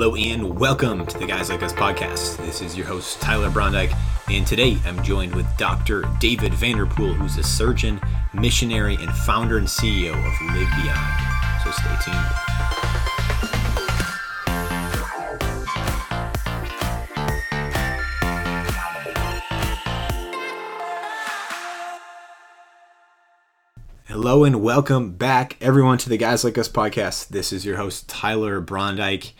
Hello and welcome to the Guys Like Us podcast. This is your host, Tyler Brondike, and today I'm joined with Dr. David Vanderpool, who's a surgeon, missionary, and founder and CEO of Live Beyond. So stay tuned. Hello and welcome back, everyone, to the Guys Like Us podcast. This is your host, Tyler Brondike.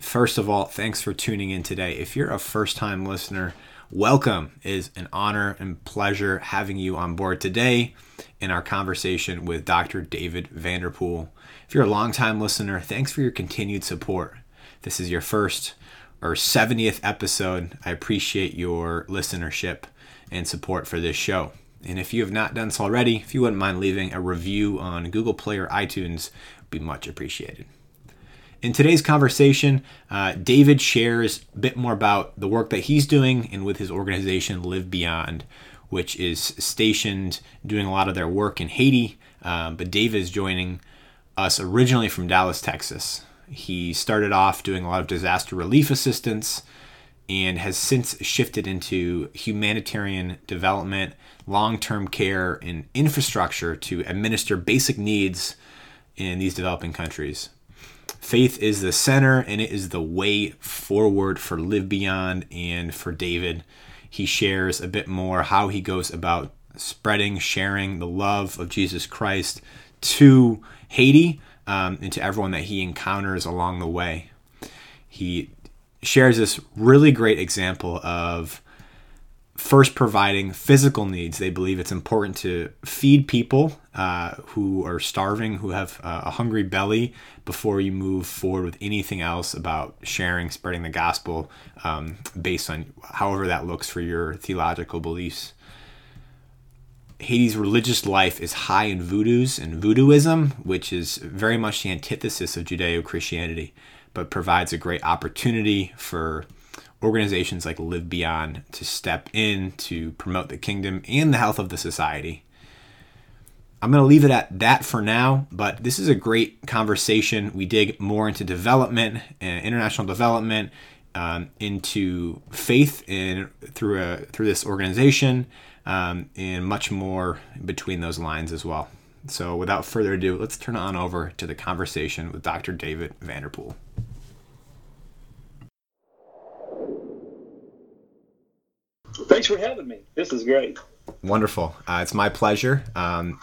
First of all, thanks for tuning in today. If you're a first-time listener, welcome. It is an honor and pleasure having you on board today in our conversation with Dr. David Vanderpool. If you're a long-time listener, thanks for your continued support. This is your first or 70th episode. I appreciate your listenership and support for this show. And if you have not done so already, if you wouldn't mind leaving a review on Google Play or iTunes, it would be much appreciated. In today's conversation, David shares a bit more about the work that he's doing and with his organization Live Beyond, which is stationed doing a lot of their work in Haiti. But David is joining us originally from Dallas, Texas. He started off doing a lot of disaster relief assistance and has since shifted into humanitarian development, long-term care, and infrastructure to administer basic needs in these developing countries. Faith is the center, and it is the way forward for Live Beyond and for David. He shares a bit more how he goes about sharing the love of Jesus Christ to Haiti and to everyone that he encounters along the way. He shares this really great example of first providing physical needs. They believe it's important to feed people who are starving, who have a hungry belly, before you move forward with anything else about sharing, spreading the gospel based on however that looks for your theological beliefs. Haiti's religious life is high in voodoos and voodooism, which is very much the antithesis of Judeo-Christianity, but provides a great opportunity for organizations like Live Beyond to step in to promote the kingdom and the health of the society. I'm going to leave it at that for now, but this is a great conversation. We dig more into development and international development, into faith and through this organization, and much more between those lines as well. So without further ado, let's turn on over to the conversation with Dr. David Vanderpool. Thanks for having me. This is great. Wonderful. It's my pleasure, and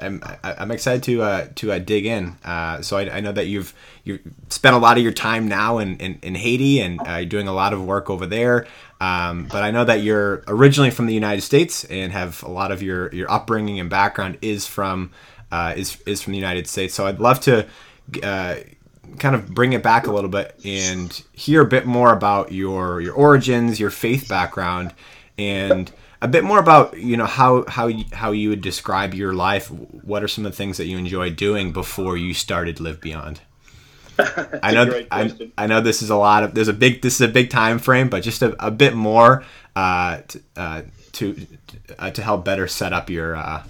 I'm excited to dig in. So I know that you've spent a lot of your time now in Haiti and doing a lot of work over there. But I know that you're originally from the United States and have a lot of your upbringing and background is from the United States. So I'd love to kind of bring it back a little bit and hear a bit more about your origins, your faith background, and a bit more about, you know, how you would describe your life. What are some of the things that you enjoy doing before you started Live Beyond? I know this is a lot of this is a big time frame, but just a bit more to help better set up your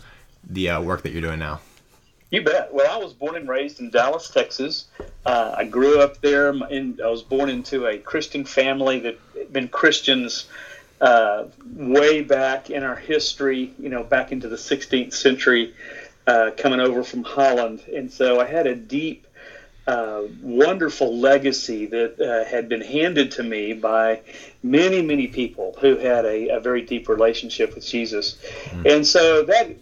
the work that you're doing now. You bet. Well, I was born and raised in Dallas, Texas. I grew up there, and I was born into a Christian family that had been Christians way back in our history, you know, back into the 16th century, coming over from Holland. And so I had a deep, wonderful legacy that had been handed to me by many, many people who had a very deep relationship with Jesus. And so that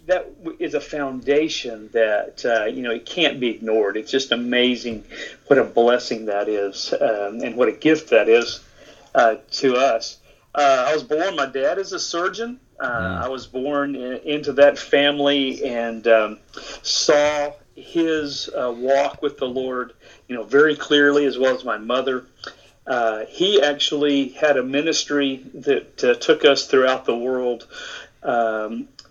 is a foundation that, you know, it can't be ignored. It's just amazing what a blessing that is, and what a gift that is to us. I was born, my dad is a surgeon. I was born into that family and saw his walk with the Lord, you know, very clearly, as well as my mother. He actually had a ministry that took us throughout the world,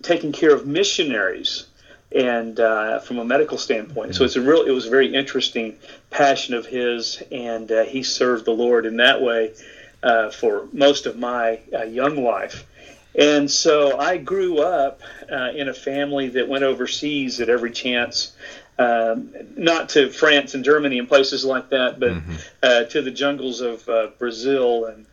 taking care of missionaries and from a medical standpoint. So it was a very interesting passion of his, and he served the Lord in that way for most of my young life. And so I grew up in a family that went overseas at every chance, not to France and Germany and places like that, but mm-hmm. To the jungles of Brazil and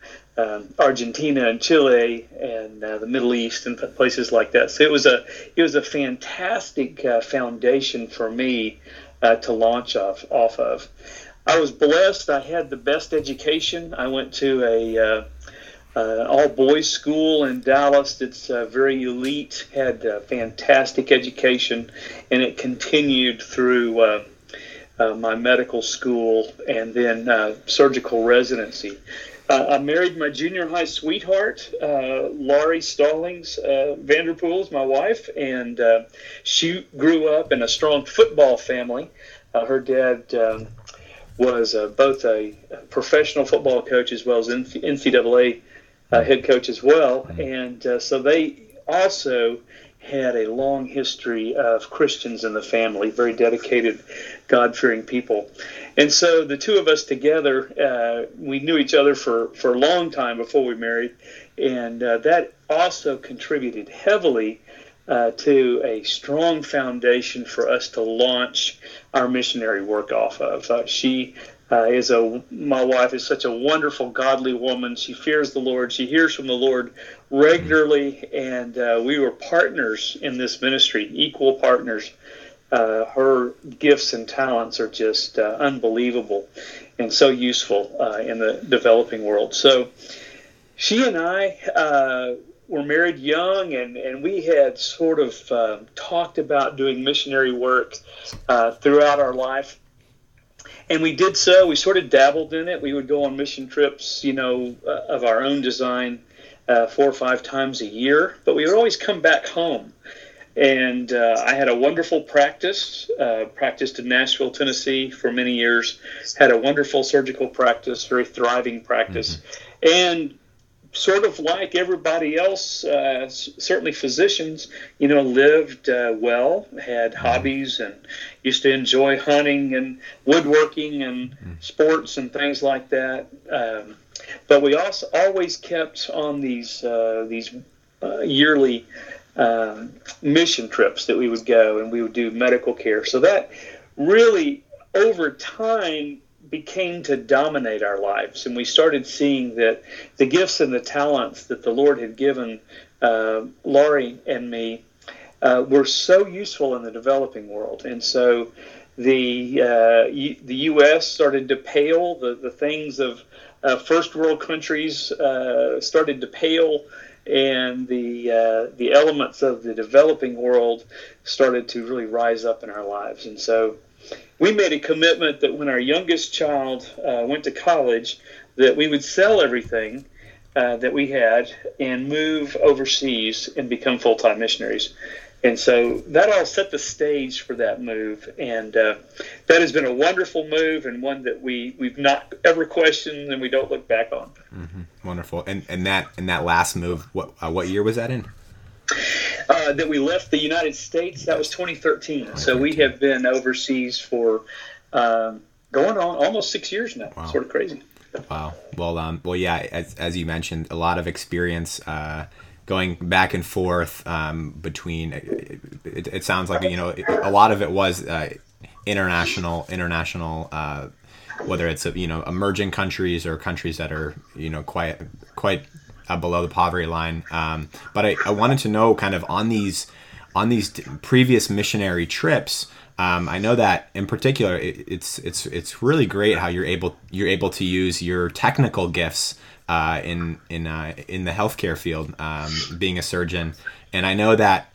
Argentina and Chile and the Middle East and places like that. So it was a fantastic foundation for me to launch off of. I was blessed. I had the best education. I went to an all-boys school in Dallas that's very elite, had fantastic education, and it continued through my medical school and then surgical residency. I married my junior high sweetheart, Laurie Stallings Vanderpool is my wife, and she grew up in a strong football family. Her dad was both a professional football coach as well as NCAA head coach as well, and so they also had a long history of Christians in the family, very dedicated, God-fearing people. And so the two of us together, we knew each other for a long time before we married, and that also contributed heavily to a strong foundation for us to launch our missionary work off of. My wife is such a wonderful, godly woman. She fears the Lord. She hears from the Lord regularly, and we were partners in this ministry, equal partners. Her gifts and talents are just unbelievable and so useful in the developing world. So she and I were married young, and we had sort of talked about doing missionary work throughout our life. And we did so. We sort of dabbled in it. We would go on mission trips, of our own design 4 or 5 times a year. But we would always come back home. And I had a wonderful practice, practiced in Nashville, Tennessee for many years, had a wonderful surgical practice, very thriving practice. Mm-hmm. And sort of like everybody else, certainly physicians, lived well, had hobbies and used to enjoy hunting and woodworking and sports and things like that. But we also always kept on these yearly mission trips that we would go, and we would do medical care. So that really, over time, became to dominate our lives, and we started seeing that the gifts and the talents that the Lord had given Laurie and me were so useful in the developing world. And so the U.S. started to pale, the things of first world countries started to pale, and the elements of the developing world started to really rise up in our lives. And so we made a commitment that when our youngest child went to college, that we would sell everything that we had and move overseas and become full-time missionaries. And so that all set the stage for that move, and that has been a wonderful move, and one that we've not ever questioned and we don't look back on. Mm-hmm. Wonderful. And that last move, what year was that in? That we left the United States, that was 2013. So we have been overseas for going on almost 6 years now. Wow. Sort of crazy. Wow. Well, yeah, as you mentioned, a lot of experience going back and forth between. It sounds like a lot of it was international. Whether it's emerging countries or countries that are quite. Below the poverty line, but I wanted to know, kind of on these previous missionary trips. I know that in particular, it's really great how you're able to use your technical gifts in the healthcare field, being a surgeon. And I know that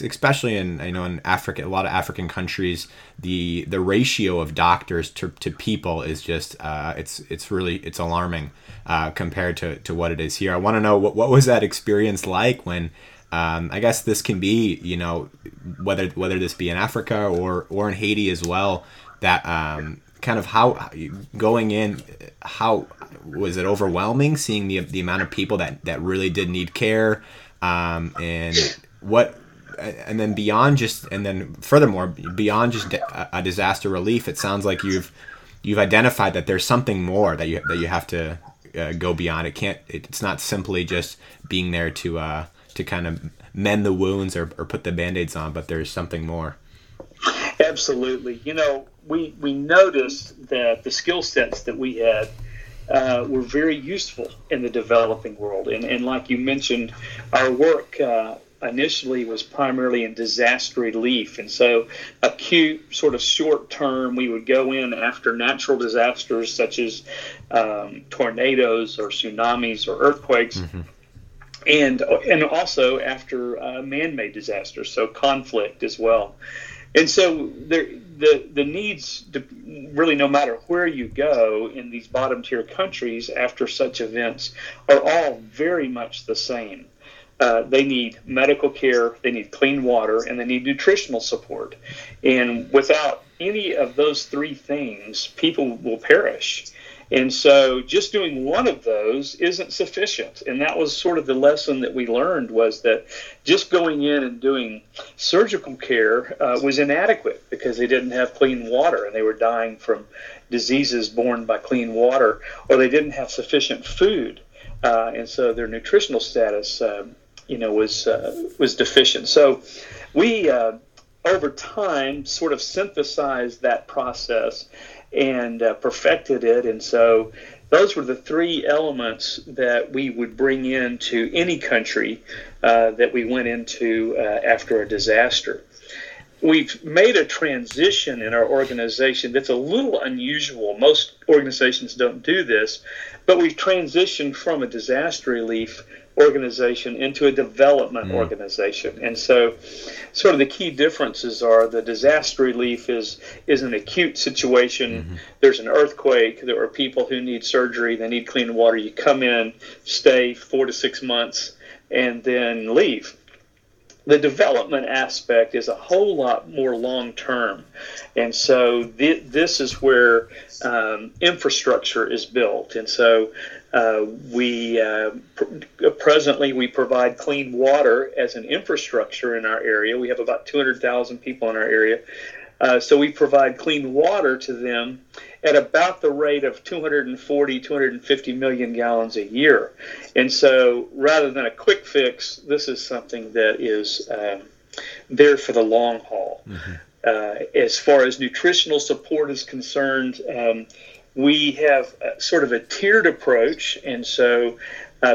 especially in Africa, a lot of African countries, the ratio of doctors to people is just it's really alarming compared to what it is here. I want to know what was that experience like when I guess this can be whether this be in Africa or in Haiti as well, that kind of how going in, how was it overwhelming seeing the amount of people that really did need care? And then furthermore, beyond just a disaster relief, it sounds like you've identified that there's something more that you have to go beyond. It's not simply just being there to kind of mend the wounds or put the Band-Aids on, but there's something more. Absolutely. You know, we noticed that the skill sets that we had were very useful in the developing world. And like you mentioned, our work initially was primarily in disaster relief. And so acute, sort of short term, we would go in after natural disasters such as tornadoes or tsunamis or earthquakes. Mm-hmm. And also after man-made disasters, so conflict as well. And so the needs, really no matter where you go in these bottom-tier countries after such events, are all very much the same. They need medical care, they need clean water, and they need nutritional support. And without any of those three things, people will perish. And so just doing one of those isn't sufficient. And that was sort of the lesson that we learned, was that just going in and doing surgical care was inadequate because they didn't have clean water and they were dying from diseases borne by clean water, or they didn't have sufficient food. And so their nutritional status, was deficient. So we, over time, sort of synthesized that process and perfected it. And so those were the three elements that we would bring into any country that we went into after a disaster. We've made a transition in our organization that's a little unusual. Most organizations don't do this, but we've transitioned from a disaster relief organization into a development organization. And so sort of the key differences are the disaster relief is an acute situation. Mm-hmm. There's an earthquake. There are people who need surgery. They need clean water. You come in, stay 4 to 6 months, and then leave. The development aspect is a whole lot more long-term. And so this is where infrastructure is built. And so presently we provide clean water as an infrastructure in our area. We have about 200,000 people in our area. So we provide clean water to them at about the rate of 240, 250 million gallons a year. And so rather than a quick fix, this is something that is there for the long haul. Mm-hmm. As far as nutritional support is concerned, we have sort of a tiered approach. And so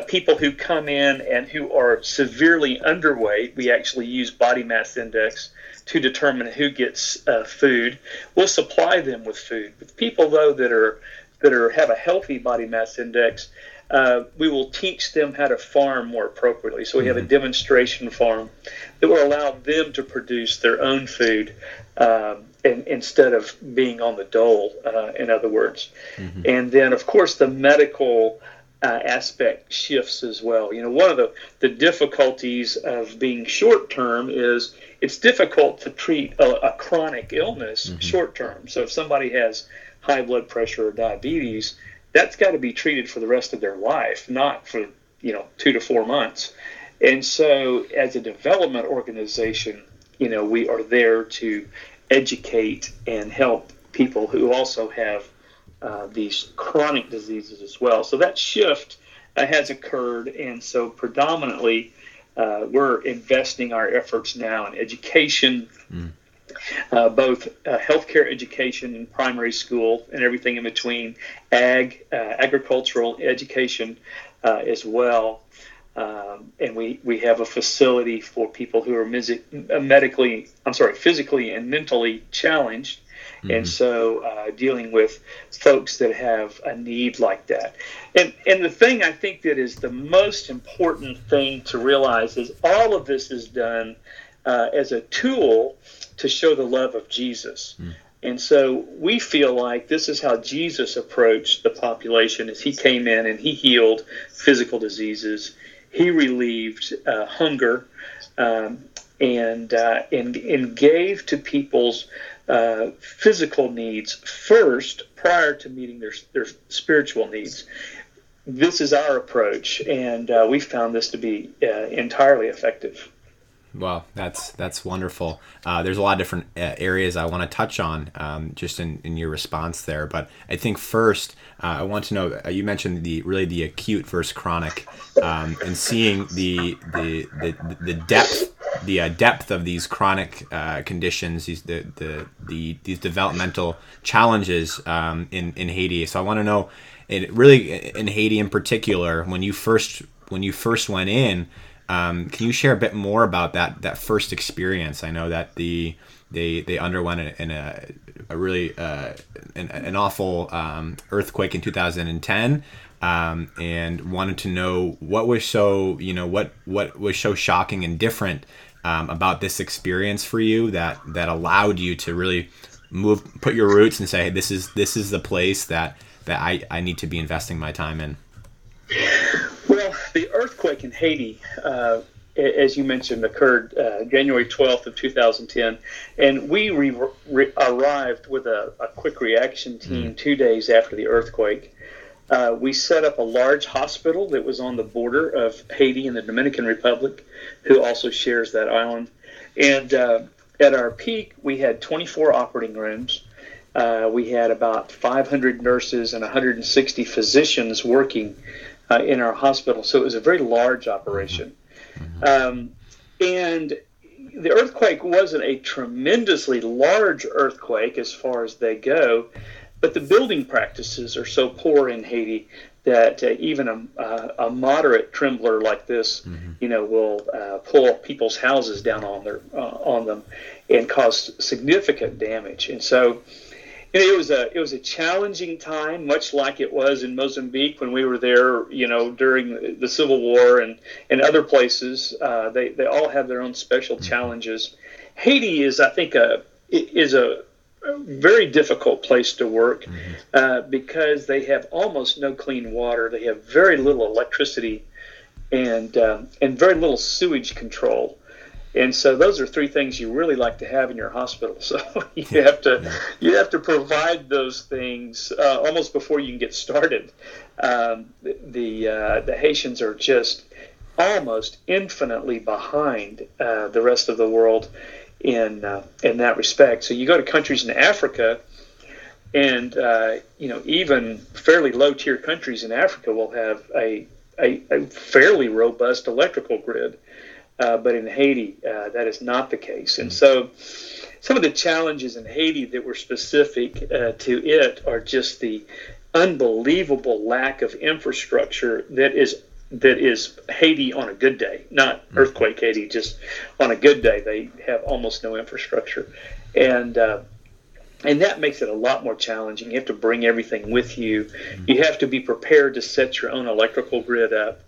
people who come in and who are severely underweight, we actually use body mass index to determine who gets food. We'll supply them with food. With people though that have a healthy body mass index, we will teach them how to farm more appropriately. So we have a demonstration farm that will allow them to produce their own food instead of being on the dole, in other words. Mm-hmm. And then of course the medical aspect shifts as well. You know, one of the difficulties of being short term is it's difficult to treat a chronic illness short term. So if somebody has high blood pressure or diabetes, that's got to be treated for the rest of their life, not for 2 to 4 months. And so as a development organization, we are there to educate and help people who also have these chronic diseases as well. So that shift has occurred, and so predominantly we're investing our efforts now in education, both healthcare education in primary school and everything in between, agricultural education as well. And we have a facility for people who are physically and mentally challenged. Mm-hmm. And so dealing with folks that have a need like that. And the thing I think that is the most important thing to realize is all of this is done as a tool to show the love of Jesus. Mm-hmm. And so we feel like this is how Jesus approached the population as he came in and he healed physical diseases. He relieved hunger and gave to people's physical needs first, prior to meeting their spiritual needs. This is our approach, and we found this to be entirely effective. Wow, that's wonderful. There's a lot of different areas I want to touch on just in your response there, but I think first I want to know. You mentioned the acute versus chronic, and seeing the depth depth of these chronic conditions, these developmental challenges in Haiti. So I want to know, it really in Haiti in particular, when you first went in, can you share a bit more about that first experience? I know that they underwent a really awful earthquake in 2010. And wanted to know what was so shocking and different about this experience for you that allowed you to really put your roots and say, hey, this is the place that I need to be investing my time in. Well, the earthquake in Haiti, as you mentioned, occurred January 12th of 2010, and we arrived with a quick reaction team 2 days after the earthquake. We set up a large hospital that was on the border of Haiti and the Dominican Republic, who also shares that island. And at our peak, we had 24 operating rooms. We had about 500 nurses and 160 physicians working in our hospital. So it was a very large operation. And the earthquake wasn't a tremendously large earthquake as far as they go, but the building practices are so poor in Haiti that even a moderate trembler like this, will pull people's houses down on them and cause significant damage. And so, it was a challenging time, much like it was in Mozambique when we were there, during the Civil War and other places. They all have their own special challenges. Haiti is, I think, a very difficult place to work because they have almost no clean water. They have very little electricity and very little sewage control. And so those are three things you really like to have in your hospital. So you have to provide those things almost before you can get started. The Haitians are just almost infinitely behind the rest of the world in that respect. So you go to countries in Africa, and even fairly low tier countries in Africa will have a fairly robust electrical grid, but in Haiti that is not the case. And so some of the challenges in Haiti that were specific to it are just the unbelievable lack of infrastructure that is Haiti on a good day, not earthquake Haiti, just on a good day. They have almost no infrastructure. And that makes it a lot more challenging. You have to bring everything with you. You have to be prepared to set your own electrical grid up,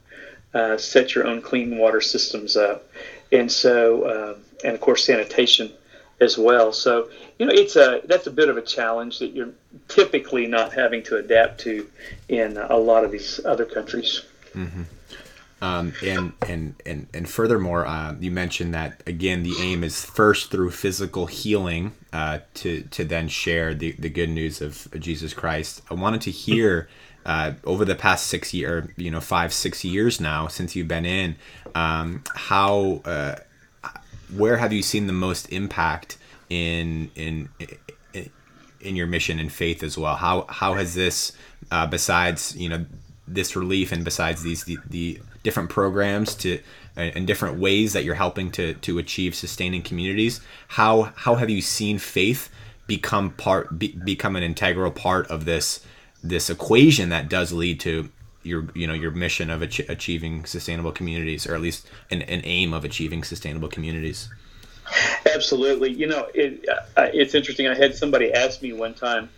set your own clean water systems up. And so, and of course, sanitation as well. So, that's a bit of a challenge that you're typically not having to adapt to in a lot of these other countries. Mm-hmm. And furthermore, you mentioned that again, the aim is first through physical healing, to then share the good news of Jesus Christ. I wanted to hear, over the past 5-6 years now since you've been in, where have you seen the most impact in your mission and faith as well? How has this, besides, this relief and besides the different programs and different ways that you're helping to achieve sustaining communities, how have you seen faith become an integral part of this equation that does lead to your mission of achieving sustainable communities, or at least an aim of achieving sustainable communities? Absolutely. It's interesting. I had somebody ask me one time,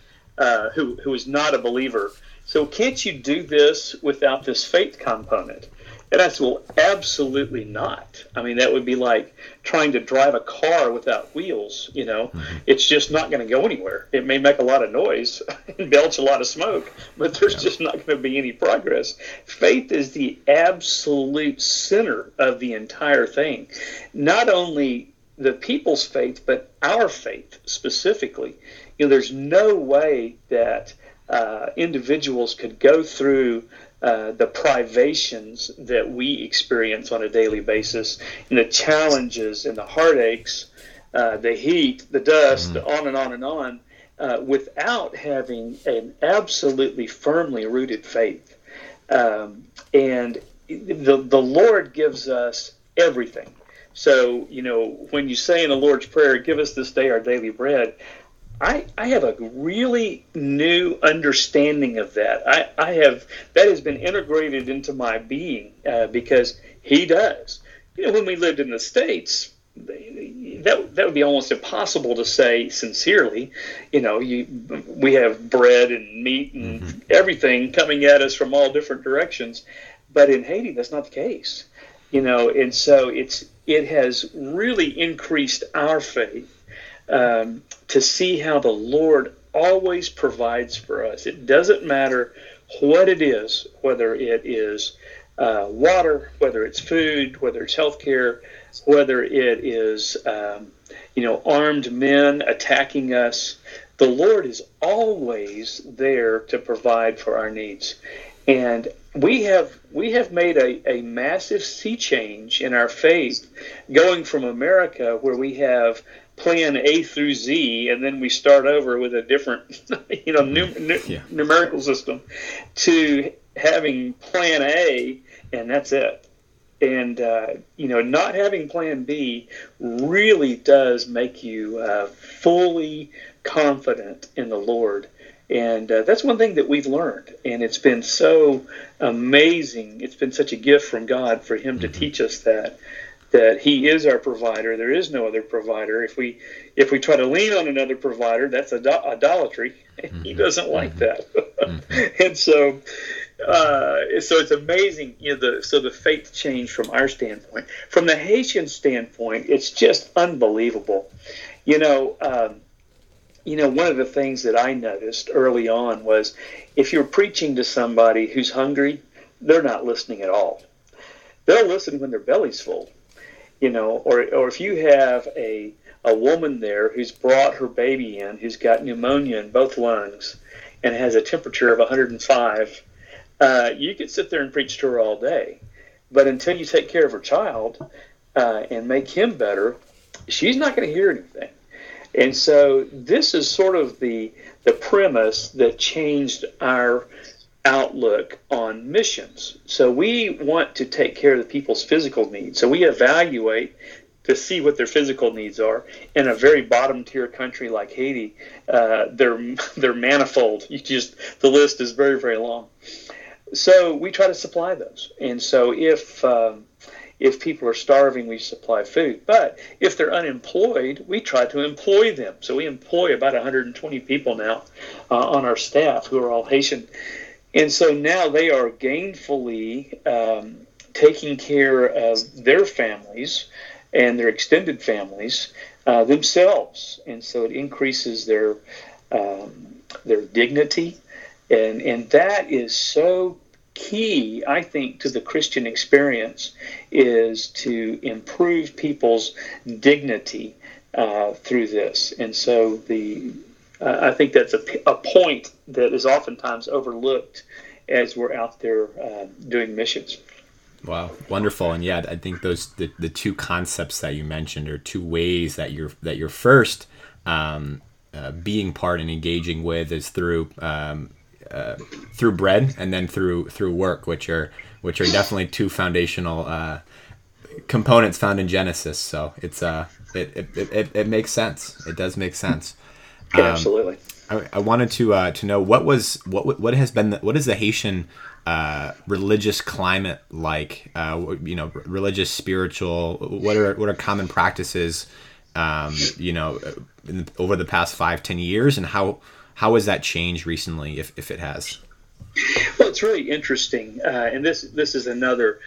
who was not a believer, so can't you do this without this faith component? And I said, well, absolutely not. I mean, that would be like trying to drive a car without wheels, It's just not going to go anywhere. It may make a lot of noise and belch a lot of smoke, but there's just not going to be any progress. Faith is the absolute center of the entire thing. Not only the people's faith, but our faith specifically. There's no way that individuals could go through the privations that we experience on a daily basis, and the challenges and the heartaches, the heat, the dust, on and on, without having an absolutely firmly rooted faith. And the Lord gives us everything. So, you know, when you say in the Lord's Prayer, give us this day our daily bread, I have a really new understanding of that. That has been integrated into my being because he does. You know, when we lived in the States, that would be almost impossible to say sincerely. You know, we have bread and meat and mm-hmm. everything coming at us from all different directions. But in Haiti, that's not the case. You know, and so it has really increased our faith to see how the Lord always provides for us. It doesn't matter what it is, whether it is water, whether it's food, whether it's healthcare, whether it is armed men attacking us. The Lord is always there to provide for our needs. And we have made a massive sea change in our faith, going from America, where we have plan A through Z, and then we start over with a different, numerical system, to having plan A, and that's it. And not having plan B really does make you fully confident in the Lord. And that's one thing that we've learned, and it's been so amazing. It's been such a gift from God for him to teach us that he is our provider. There is no other provider. If we try to lean on another provider, that's idolatry. Mm-hmm. He doesn't like that. Mm-hmm. And so it's amazing. You know, the faith change from our standpoint. From the Haitian standpoint, it's just unbelievable. One of the things that I noticed early on was, if you're preaching to somebody who's hungry, they're not listening at all. They'll listen when their belly's full. You know, or if you have a woman there who's brought her baby in, who's got pneumonia in both lungs and has a temperature of 105, you could sit there and preach to her all day. But until you take care of her child and make him better, she's not going to hear anything. And so this is sort of the premise that changed our outlook on missions. So we want to take care of the people's physical needs. So we evaluate to see what their physical needs are. In a very bottom tier country like Haiti, they're manifold. The list is very, very long. So we try to supply those. And so if people are starving, we supply food. But if they're unemployed, we try to employ them. So we employ about 120 people now on our staff who are all Haitian. And so now they are gainfully taking care of their families and their extended families themselves. And so it increases their dignity. And that is so key, I think, to the Christian experience, is to improve people's dignity through this. And so I think that's a point that is oftentimes overlooked as we're out there doing missions. Wow, wonderful. And yeah, I think those the two concepts that you mentioned are two ways that you're first being part and engaging with is through bread, and then through work, which are definitely two foundational components found in Genesis. So it makes sense. It does make sense. Absolutely. I wanted to know what is the Haitian religious climate like? Religious, spiritual. What are common practices? Over the past 5-10 years, and how has that changed recently, if it has? Well, it's really interesting, and this is another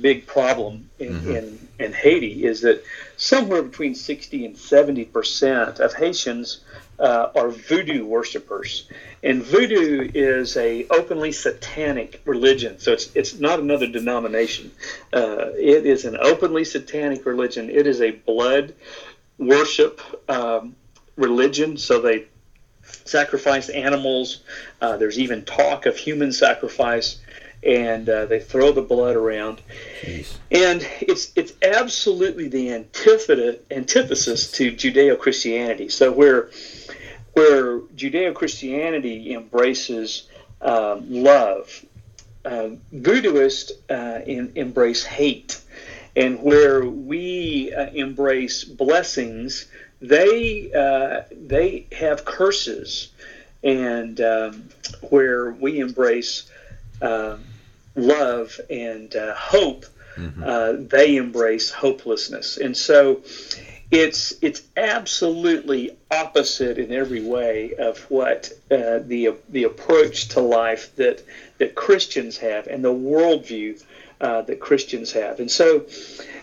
big problem in Haiti, is that somewhere between 60 and 70% of Haitians are voodoo worshipers. And voodoo is a openly satanic religion. So it's not another denomination. It is an openly satanic religion. It is a blood worship religion. So they sacrifice animals. There's even talk of human sacrifice, and they throw the blood around. Jeez. And it's absolutely the antithesis to Judeo-Christianity. So where Judeo-Christianity embraces love, Buddhists embrace hate. and where we embrace blessings, they have curses, and where we embrace love and hope, mm-hmm. They embrace hopelessness. And so it's absolutely opposite in every way of what the approach to life that Christians have and the worldview that Christians have. And so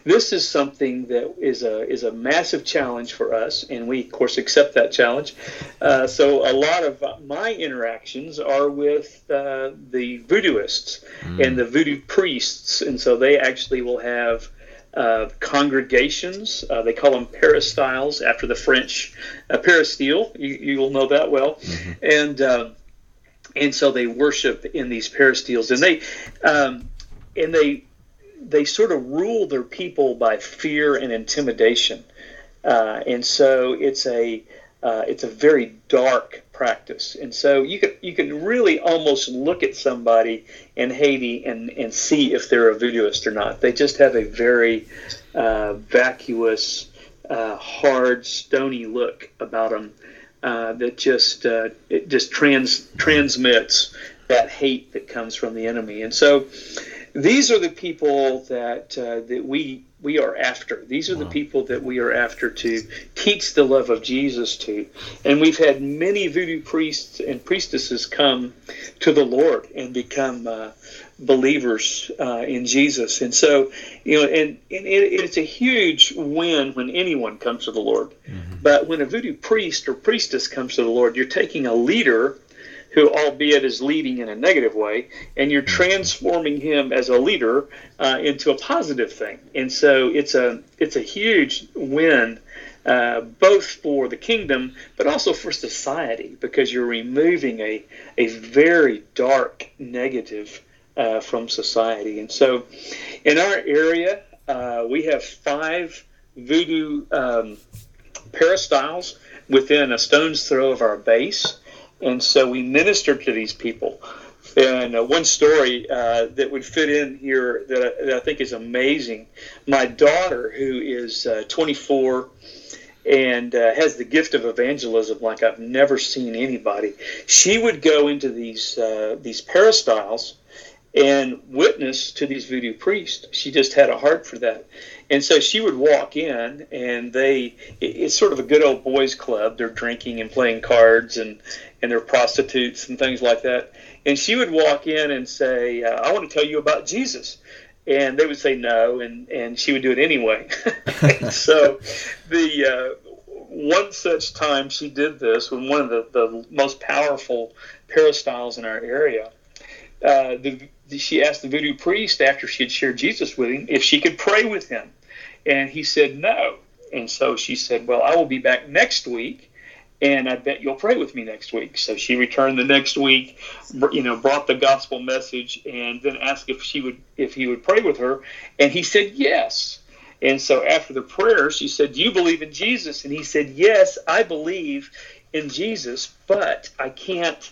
this is something that is a massive challenge for us, and we, of course, accept that challenge. So a lot of my interactions are with the voodooists and the voodoo priests, and so they actually will have congregations. They call them peristyles after the French peristyle. You will know that well. Mm-hmm. And so they worship in these peristyles, and they sort of rule their people by fear and intimidation, and so it's a very dark practice. And so you can really almost look at somebody in Haiti and see if they're a voodooist or not. They just have a very vacuous, hard, stony look about them that just it just transmits that hate that comes from the enemy. And so these are the people that we are after. These are the people that we are after to teach the love of Jesus to. And we've had many voodoo priests and priestesses come to the Lord and become believers in Jesus. And so, and it's a huge win when anyone comes to the Lord. Mm-hmm. But when a voodoo priest or priestess comes to the Lord, you're taking a leader who, albeit, is leading in a negative way, and you're transforming him as a leader into a positive thing. And so it's a huge win, both for the kingdom, but also for society, because you're removing a very dark negative from society. And so in our area, we have 5 voodoo peristyles within a stone's throw of our base. And so we minister to these people. And one story that would fit in here that I think is amazing. My daughter, who is 24 and has the gift of evangelism like I've never seen anybody, she would go into these peristyles and witness to these voodoo priests. She just had a heart for that. And so she would walk in, and it's sort of a good old boys club. They're drinking and playing cards, and they're prostitutes and things like that. And she would walk in and say, I want to tell you about Jesus. And they would say no, and she would do it anyway. So the one such time she did this, when one of the most powerful peristyles in our area, she asked the voodoo priest, after she had shared Jesus with him, if she could pray with him. And he said no. And so she said, well, I will be back next week, and I bet you'll pray with me next week. So she returned the next week, brought the gospel message, and then asked if he would pray with her. And he said yes. And so after the prayer, she said, do you believe in Jesus? And he said, yes, I believe in Jesus, but I can't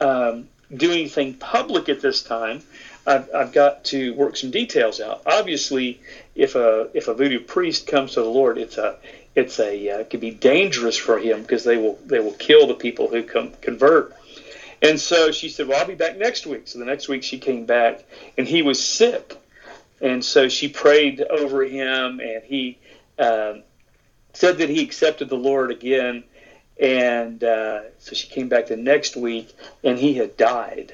do anything public at this time. I've got to work some details out. Obviously, if a voodoo priest comes to the Lord, it could be dangerous for him, because they will kill the people who come convert. And so she said, well, I'll be back next week. So the next week she came back, and he was sick, and so she prayed over him, and he said that he accepted the Lord again. And so she came back the next week, and he had died.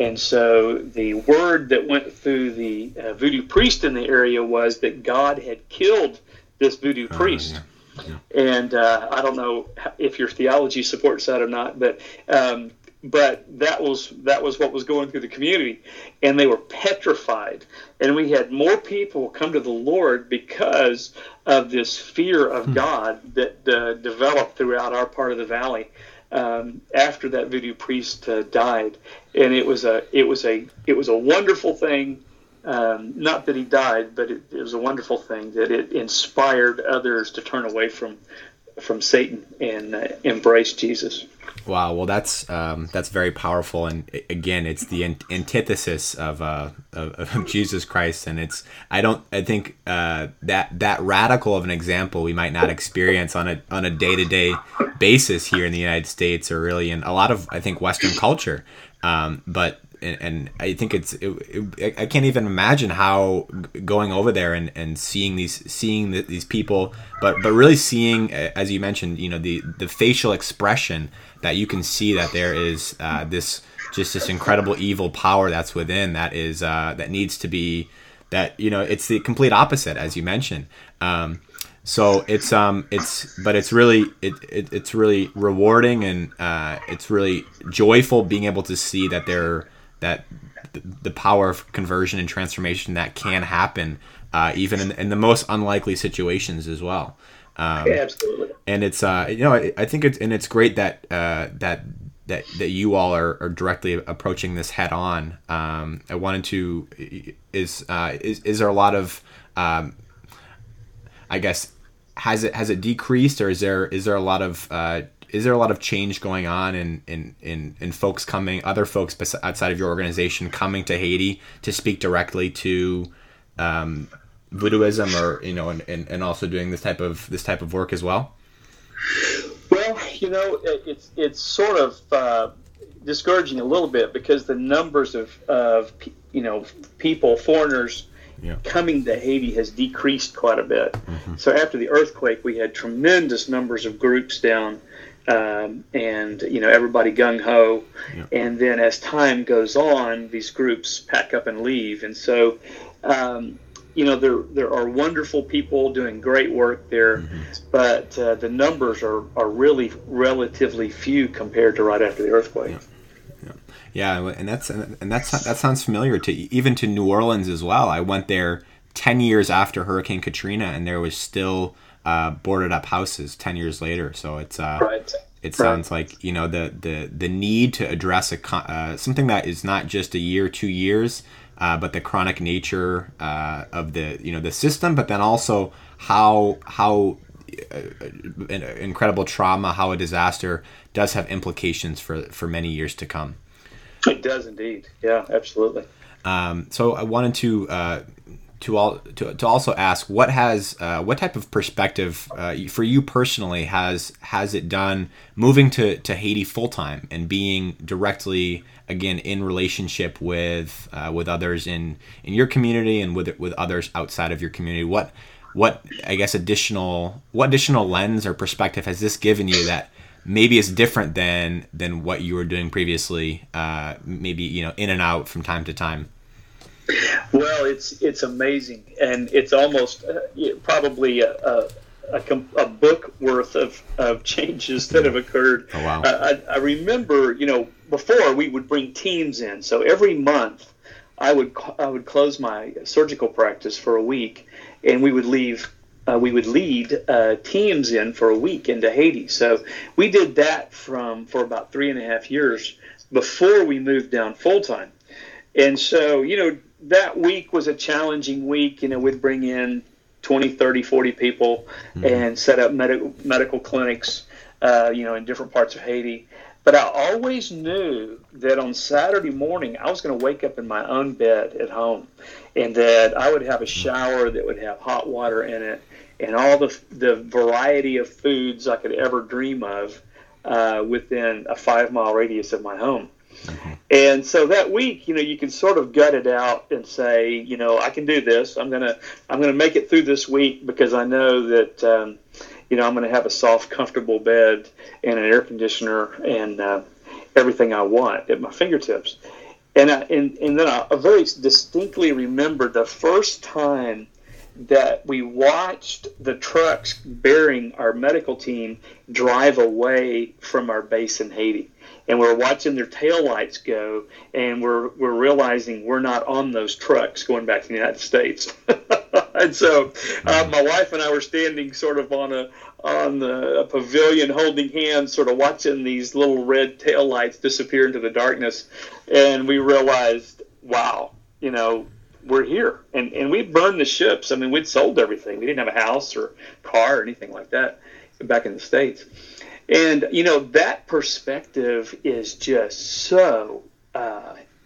And so the word that went through the voodoo priest in the area was that God had killed this voodoo priest. Yeah. And I don't know if your theology supports that or not, but that was what was going through the community, and they were petrified. And we had more people come to the Lord because of this fear of God that developed throughout our part of the valley after that voodoo priest died. And it was a wonderful thing. Not that he died, but it was a wonderful thing that it inspired others to turn away from from Satan and embrace Jesus. Wow. Well, that's very powerful. And again, it's the antithesis of Jesus Christ. And I think that radical of an example we might not experience on a day-to-day basis here in the United States, or really in a lot of, I think, Western culture. And I think I can't even imagine how going over there and seeing these people, but really seeing, as you mentioned, you know, the facial expression that you can see that there is this incredible evil power that's within, that is that needs to be, that, you know, it's the complete opposite, as you mentioned. So it's really rewarding, and it's really joyful being able to see that that the power of conversion and transformation that can happen, even in the most unlikely situations as well. Yeah, absolutely. And it's I think it's great that that you all are directly approaching this head on. I wanted to is there a lot of I guess has it decreased, or is there a lot of change going on in folks coming, other folks outside of your organization coming to Haiti to speak directly to voodooism, or, you know, and also doing this type of work as well? Well, you know, it's sort of discouraging a little bit, because the numbers of you know, people, foreigners, yeah, coming to Haiti has decreased quite a bit. Mm-hmm. So after the earthquake, we had tremendous numbers of groups down, and, you know, everybody gung-ho. Yeah. And then as time goes on, these groups pack up and leave. And so, you know, there are wonderful people doing great work there, mm-hmm, but the numbers are really relatively few compared to right after the earthquake. Yeah. Yeah, that sounds familiar to New Orleans as well. I went there 10 years after Hurricane Katrina, and there was still boarded up houses 10 years later. So it's right. It sounds right, like, you know, the need to address something that is not just a year, 2 years, but the chronic nature of the, you know, the system, but then also how an incredible trauma, how a disaster does have implications for many years to come. It does indeed. Yeah, absolutely. So I wanted to also ask, what type of perspective for you personally has it done moving to Haiti full time and being directly, again, in relationship with others in your community and with others outside of your community? What I guess additional lens or perspective has this given you that maybe it's different than what you were doing previously, maybe, you know, in and out from time to time? Well, it's amazing, and it's almost probably a book worth of changes that have occurred. Oh, wow. I remember, you know, before we would bring teams in, so every month I would close my surgical practice for a week, and we would leave. We would lead teams in for a week into Haiti. So we did that for about 3.5 years before we moved down full time. And so, you know, that week was a challenging week. You know, we'd bring in 20, 30, 40 people, mm-hmm, and set up medical clinics, you know, in different parts of Haiti. But I always knew that on Saturday morning, I was going to wake up in my own bed at home, and that I would have a shower that would have hot water in it, and all the variety of foods I could ever dream of within a 5-mile radius of my home. And so that week, you know, you can sort of gut it out and say, you know, I can do this. I'm gonna make it through this week, because I know that, you know, I'm going to have a soft, comfortable bed and an air conditioner and everything I want at my fingertips. And then I very distinctly remember the first time that we watched the trucks bearing our medical team drive away from our base in Haiti. And we're watching their taillights go, and we're realizing we're not on those trucks going back to the United States. And so my wife and I were standing sort of on a pavilion, holding hands, sort of watching these little red taillights disappear into the darkness. And we realized, wow, you know, we're here. And we burned the ships. I mean, we'd sold everything. We didn't have a house or car or anything like that. back in the States. And, you know, that perspective is just so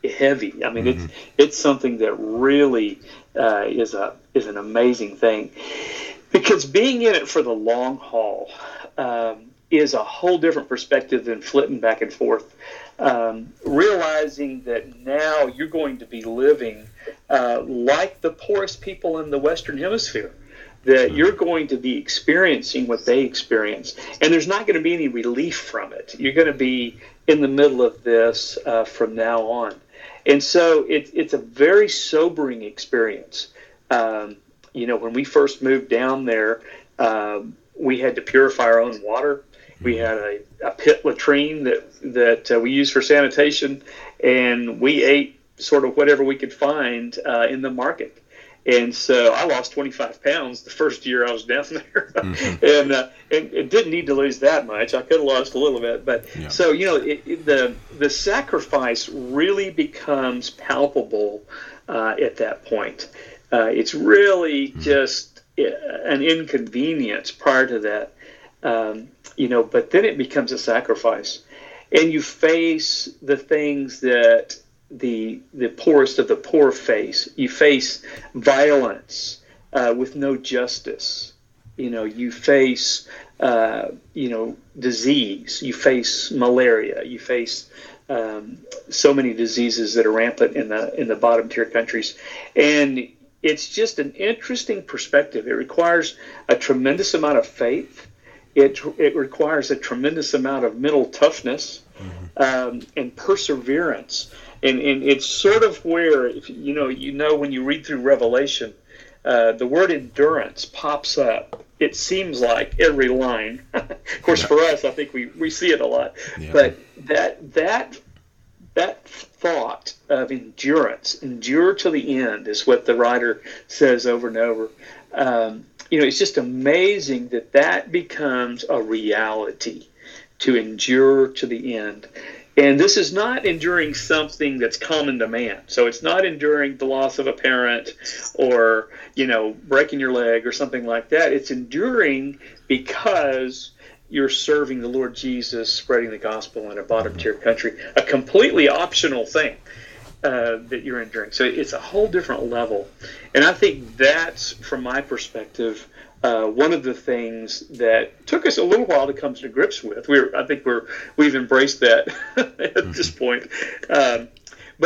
heavy. I mean, mm-hmm. it's something that really is an amazing thing, because being in it for the long haul is a whole different perspective than flitting back and forth. Realizing that now you're going to be living like the poorest people in the Western Hemisphere, that you're going to be experiencing what they experience, and there's not going to be any relief from it. You're going to be in the middle of this from now on. And so it's a very sobering experience. You know, when we first moved down there, we had to purify our own water. We had a pit latrine that we used for sanitation, and we ate sort of whatever we could find in the market. And so I lost 25 pounds the first year I was down there, mm-hmm. and didn't need to lose that much. I could have lost a little bit, but yeah. So you know, the sacrifice really becomes palpable at that point. It's really mm-hmm. just an inconvenience prior to that, you know. But then it becomes a sacrifice, and you face the things that the poorest of the poor face. You face violence with no justice. You know, you face you know, disease. You face malaria. You face so many diseases that are rampant in the bottom tier countries, and it's just an interesting perspective. It requires a tremendous amount of faith. It requires a tremendous amount of mental toughness and perseverance. And it's sort of where, if, you know, when you read through Revelation, the word endurance pops up. It seems like every line. Of course, yeah. For us, I think we see it a lot. Yeah. But that thought of endurance, endure to the end, is what the writer says over and over. You know, it's just amazing that becomes a reality, to endure to the end. And this is not enduring something that's common to man. So it's not enduring the loss of a parent or, you know, breaking your leg or something like that. It's enduring because you're serving the Lord Jesus, spreading the gospel in a bottom-tier country, a completely optional thing that you're enduring. So it's a whole different level. And I think that's, from my perspective, one of the things that took us a little while to come to grips with. I think we've embraced that at this point. But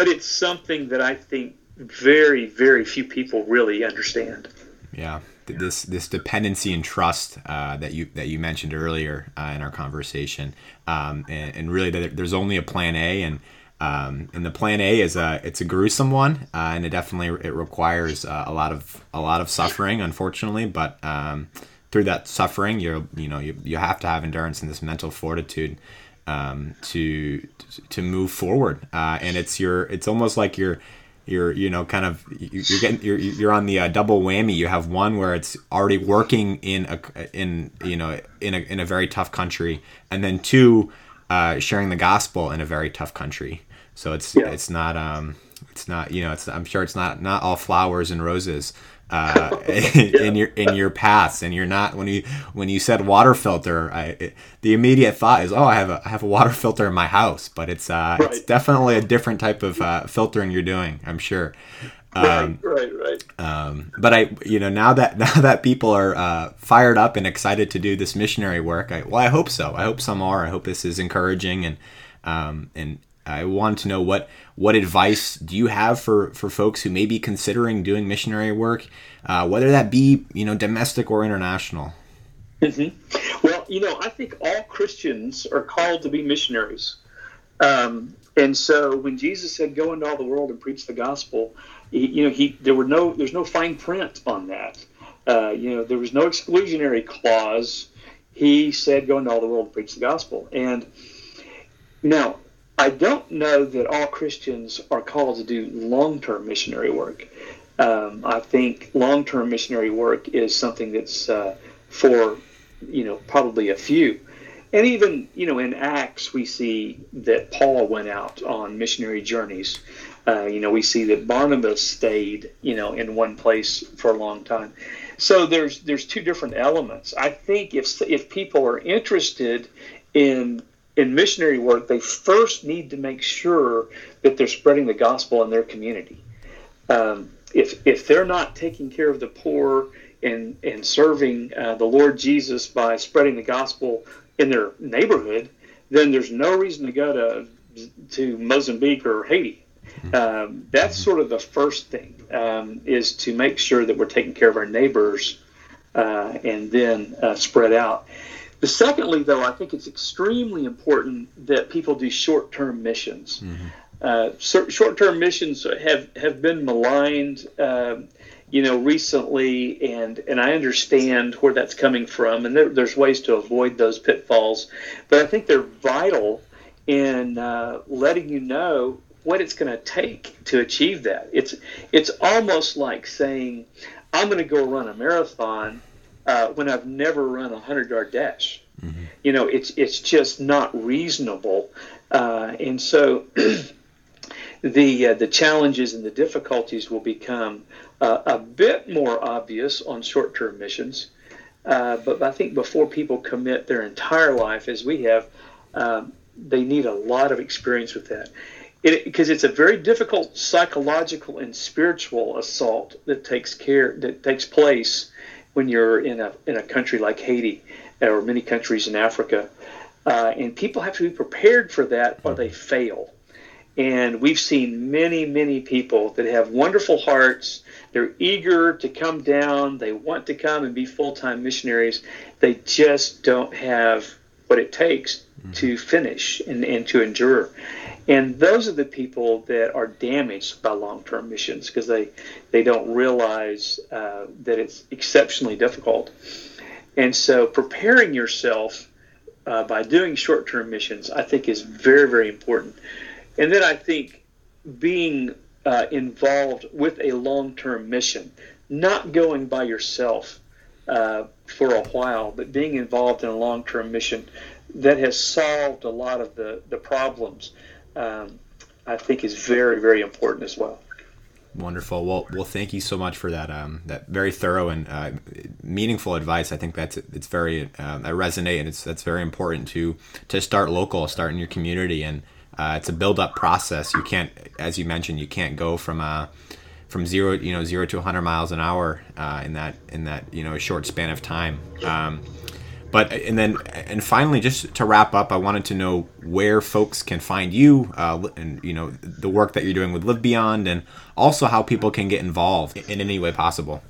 it's something that I think very, very few people really understand. Yeah, this dependency and trust that you mentioned earlier in our conversation, and really there's only a plan A, and the plan A is it's a gruesome one, and it definitely requires a lot of suffering, unfortunately. But through that suffering, you have to have endurance and this mental fortitude to move forward. And it's almost like you're on the double whammy. You have one where it's already working in a very tough country, and then two, sharing the gospel in a very tough country. So it's not, I'm sure it's not all flowers and roses, in your paths. And you're not, when you said water filter, the immediate thought is, I have a water filter in my house, but it's definitely a different type of, filtering you're doing, I'm sure. Right. But now that people are fired up and excited to do this missionary work, I hope so. I hope some are. I hope this is encouraging, and I want to know what advice do you have for folks who may be considering doing missionary work, whether that be domestic or international. Mm-hmm. Well, I think all Christians are called to be missionaries, and so when Jesus said, "Go into all the world and preach the gospel," there's no fine print on that. There was no exclusionary clause. He said, "Go into all the world and preach the gospel." And now, I don't know that all Christians are called to do long-term missionary work. I think long-term missionary work is something that's for probably a few. And even in Acts, we see that Paul went out on missionary journeys. We see that Barnabas stayed, in one place for a long time. So there's two different elements. I think if people are interested in missionary work, they first need to make sure that they're spreading the gospel in their community. If they're not taking care of the poor and serving the Lord Jesus by spreading the gospel in their neighborhood, then there's no reason to go to Mozambique or Haiti. That's sort of the first thing, is to make sure that we're taking care of our neighbors and then spread out. Secondly, though, I think it's extremely important that people do short-term missions. Mm-hmm. Short-term missions have been maligned, recently, and I understand where that's coming from, and there's ways to avoid those pitfalls. But I think they're vital in letting you know what it's going to take to achieve that. It's almost like saying, I'm going to go run a marathon when I've never run a 100-yard dash. Mm-hmm. It's just not reasonable. And so the challenges and the difficulties will become a bit more obvious on short-term missions. But I think before people commit their entire life, as we have, they need a lot of experience with that. Because it's a very difficult psychological and spiritual assault that takes place when you're in a country like Haiti or many countries in Africa, and people have to be prepared for that or they fail. And we've seen many people that have wonderful hearts. They're eager to come down. They want to come and be full-time missionaries. They just don't have what it takes to finish and to endure. And those are the people that are damaged by long-term missions because they don't realize that it's exceptionally difficult. And so preparing yourself by doing short-term missions, I think, is very, very important. And then I think being involved with a long-term mission, not going by yourself for a while, but being involved in a long-term mission that has solved a lot of the problems, I think is very, very important as well. Wonderful. Well, thank you so much for that. That very thorough and meaningful advice. I think it's very I resonate, and that's very important to start local, start in your community, and it's a build up process. You can't, as you mentioned, go from zero to 100 miles an hour in that short span of time. But finally, just to wrap up, I wanted to know where folks can find you and the work that you're doing with Live Beyond, and also how people can get involved in any way possible.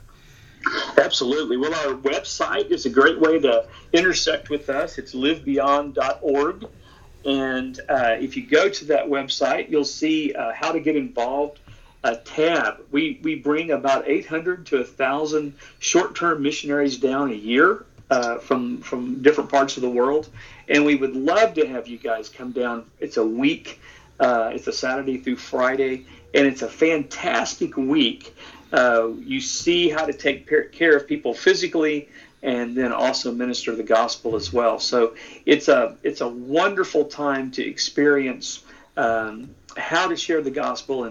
Absolutely. Well, our website is a great way to intersect with us. It's livebeyond.org, and if you go to that website, you'll see how to get involved. A tab. We bring about 800 to 1,000 short-term missionaries down a year. From different parts of the world, and we would love to have you guys come down. It's a week, it's a Saturday through Friday, and it's a fantastic week. You see how to take care of people physically, and then also minister the gospel as well. So it's a wonderful time to experience how to share the gospel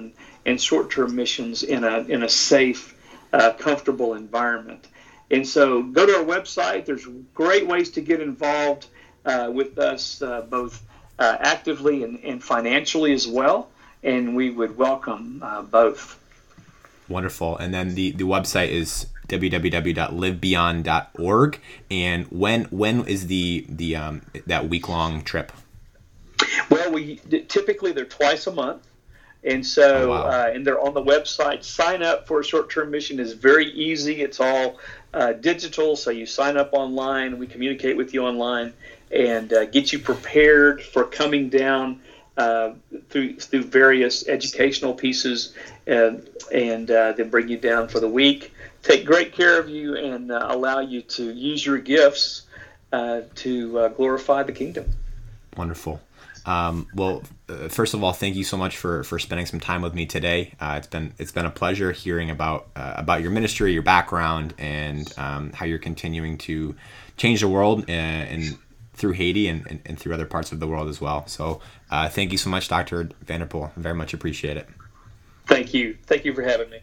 and short-term missions in a safe, comfortable environment. And so go to our website. There's great ways to get involved with us, both actively and financially as well. And we would welcome both. Wonderful. And then the website is www.livebeyond.org. And when is the that week-long trip? Well, typically they're twice a month. And so, and they're on the website. Sign up for a short-term mission is very easy. It's all digital, so you sign up online. We communicate with you online and get you prepared for coming down through various educational pieces, and then bring you down for the week. Take great care of you and allow you to use your gifts to glorify the kingdom. Wonderful. First of all, thank you so much for spending some time with me today. It's been a pleasure hearing about your ministry, your background, and how you're continuing to change the world and through Haiti and through other parts of the world as well. So thank you so much, Dr. Vanderpool. I very much appreciate it. Thank you. Thank you for having me.